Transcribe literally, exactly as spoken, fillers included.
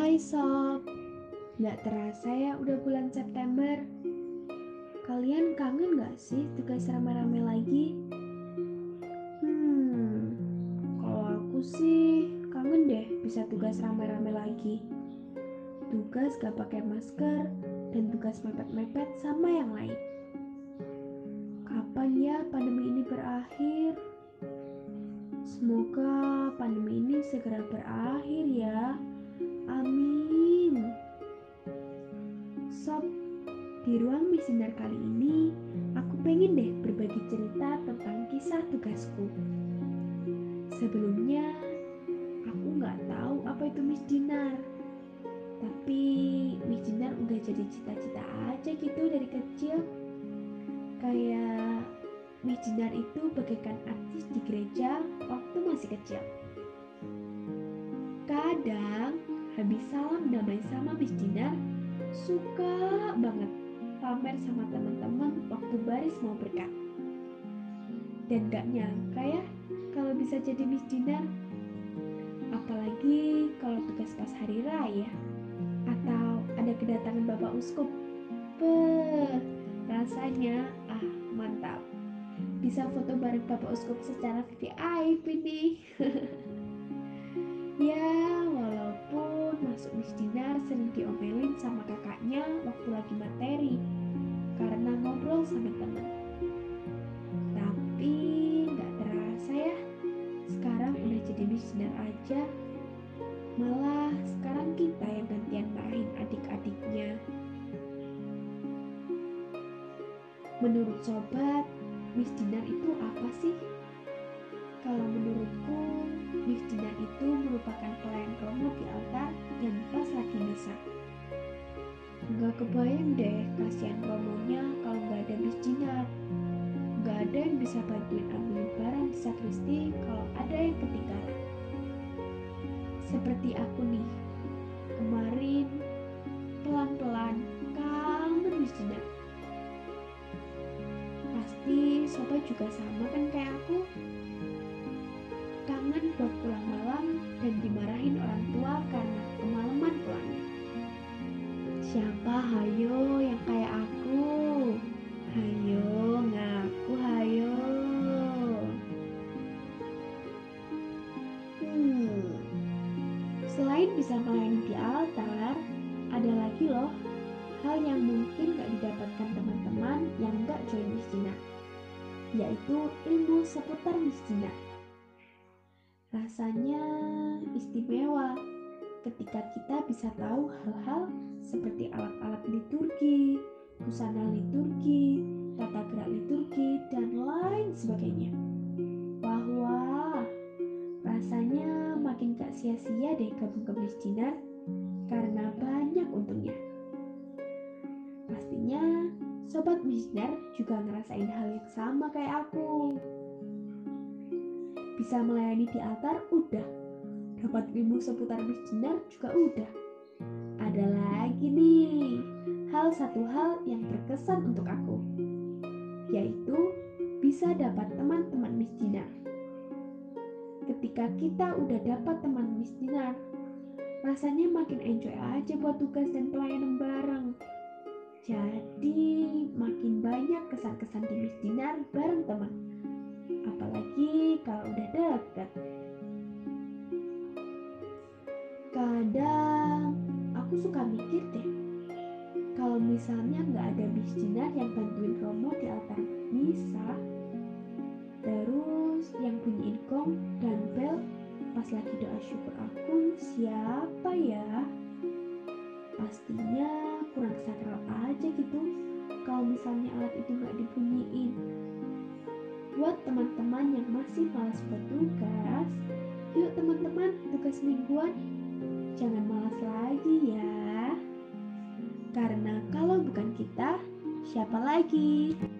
Hai Sob, gak terasa ya udah bulan September. Kalian kangen gak sih tugas rame-rame lagi? Hmm, kalau aku sih kangen deh bisa tugas rame-rame lagi. Tugas gak pakai masker dan tugas mepet-mepet sama yang lain. Kapan ya pandemi ini berakhir? Semoga pandemi ini segera berakhir ya. Amin. Sob, di ruang misioner kali ini, aku pengen deh berbagi cerita tentang kisah tugasku. Sebelumnya, aku gak tahu apa itu misdinar. Tapi misdinar udah jadi cita-cita aja gitu dari kecil. Kayak misdinar itu bagaikan artis di gereja waktu masih kecil. Kadang habis salam damai sama misdinar, suka banget pamer sama teman-teman waktu baris mau berkat. Dan gak nyangka ya kalau bisa jadi misdinar. Apalagi kalau tugas pas hari raya atau ada kedatangan Bapak Uskup. Beuh, rasanya ah mantap. Bisa foto bareng Bapak Uskup secara V V I P nih. Ya, walaupun masuk misdinar sering diomelin sama kakaknya waktu lagi materi karena ngobrol sama teman. Tapi gak terasa ya, sekarang udah jadi misdinar aja. Malah sekarang kita yang gantian marahin adik-adiknya. Menurut sobat, misdinar itu apa sih? Kalau menurutku, misdinar itu merupakan pelayan romo di altar dan pas lagi misa. Nggak kebayang deh kasihan romonya kalau nggak ada misdinar. Nggak ada yang bisa bantuin ambilin barang di sakristi kalau ada yang ketinggalan. Seperti aku nih, kemarin pelan-pelan kangen misdinar. Pasti sobat juga sama kan kayak aku. Kangen buat pulang malam dan dimarahin orang tua karena kemalaman pulangnya. Siapa hayo yang kayak aku? Hayo ngaku hayo. Hmm. Selain bisa melayani di altar, ada lagi loh hal yang mungkin gak didapatkan teman-teman yang gak join misdinar, yaitu ilmu seputar misdinar. Rasanya istimewa ketika kita bisa tahu hal-hal seperti alat-alat liturgi, busana liturgi, tata gerak liturgi, dan lain sebagainya. Wah wah, rasanya makin gak sia-sia deh gabung ke misdinar karena banyak untungnya. Pastinya, sobat misdinar juga ngerasain hal yang sama kayak aku. Bisa melayani di altar, udah. Dapat ilmu seputar misdinar juga udah. Ada lagi nih, hal satu hal yang berkesan untuk aku, yaitu bisa dapat teman-teman misdinar. Ketika kita udah dapat teman misdinar, rasanya makin enjoy aja buat tugas dan pelayanan bareng. Jadi makin banyak kesan-kesan di misdinar bareng teman. Apalagi kalau udah dekat. Kadang aku suka mikir deh, kalau misalnya nggak ada misdinar yang bantuin romo di altar misa, terus yang bunyiin gong dan bel pas lagi doa syukur aku siapa ya? Pastinya kurang sakral aja gitu kalau misalnya alat itu gak dibunyiin. Buat teman-teman yang masih malas buat tugas, yuk teman-teman tugas mingguan, jangan malas lagi ya. Karena kalau bukan kita, siapa lagi?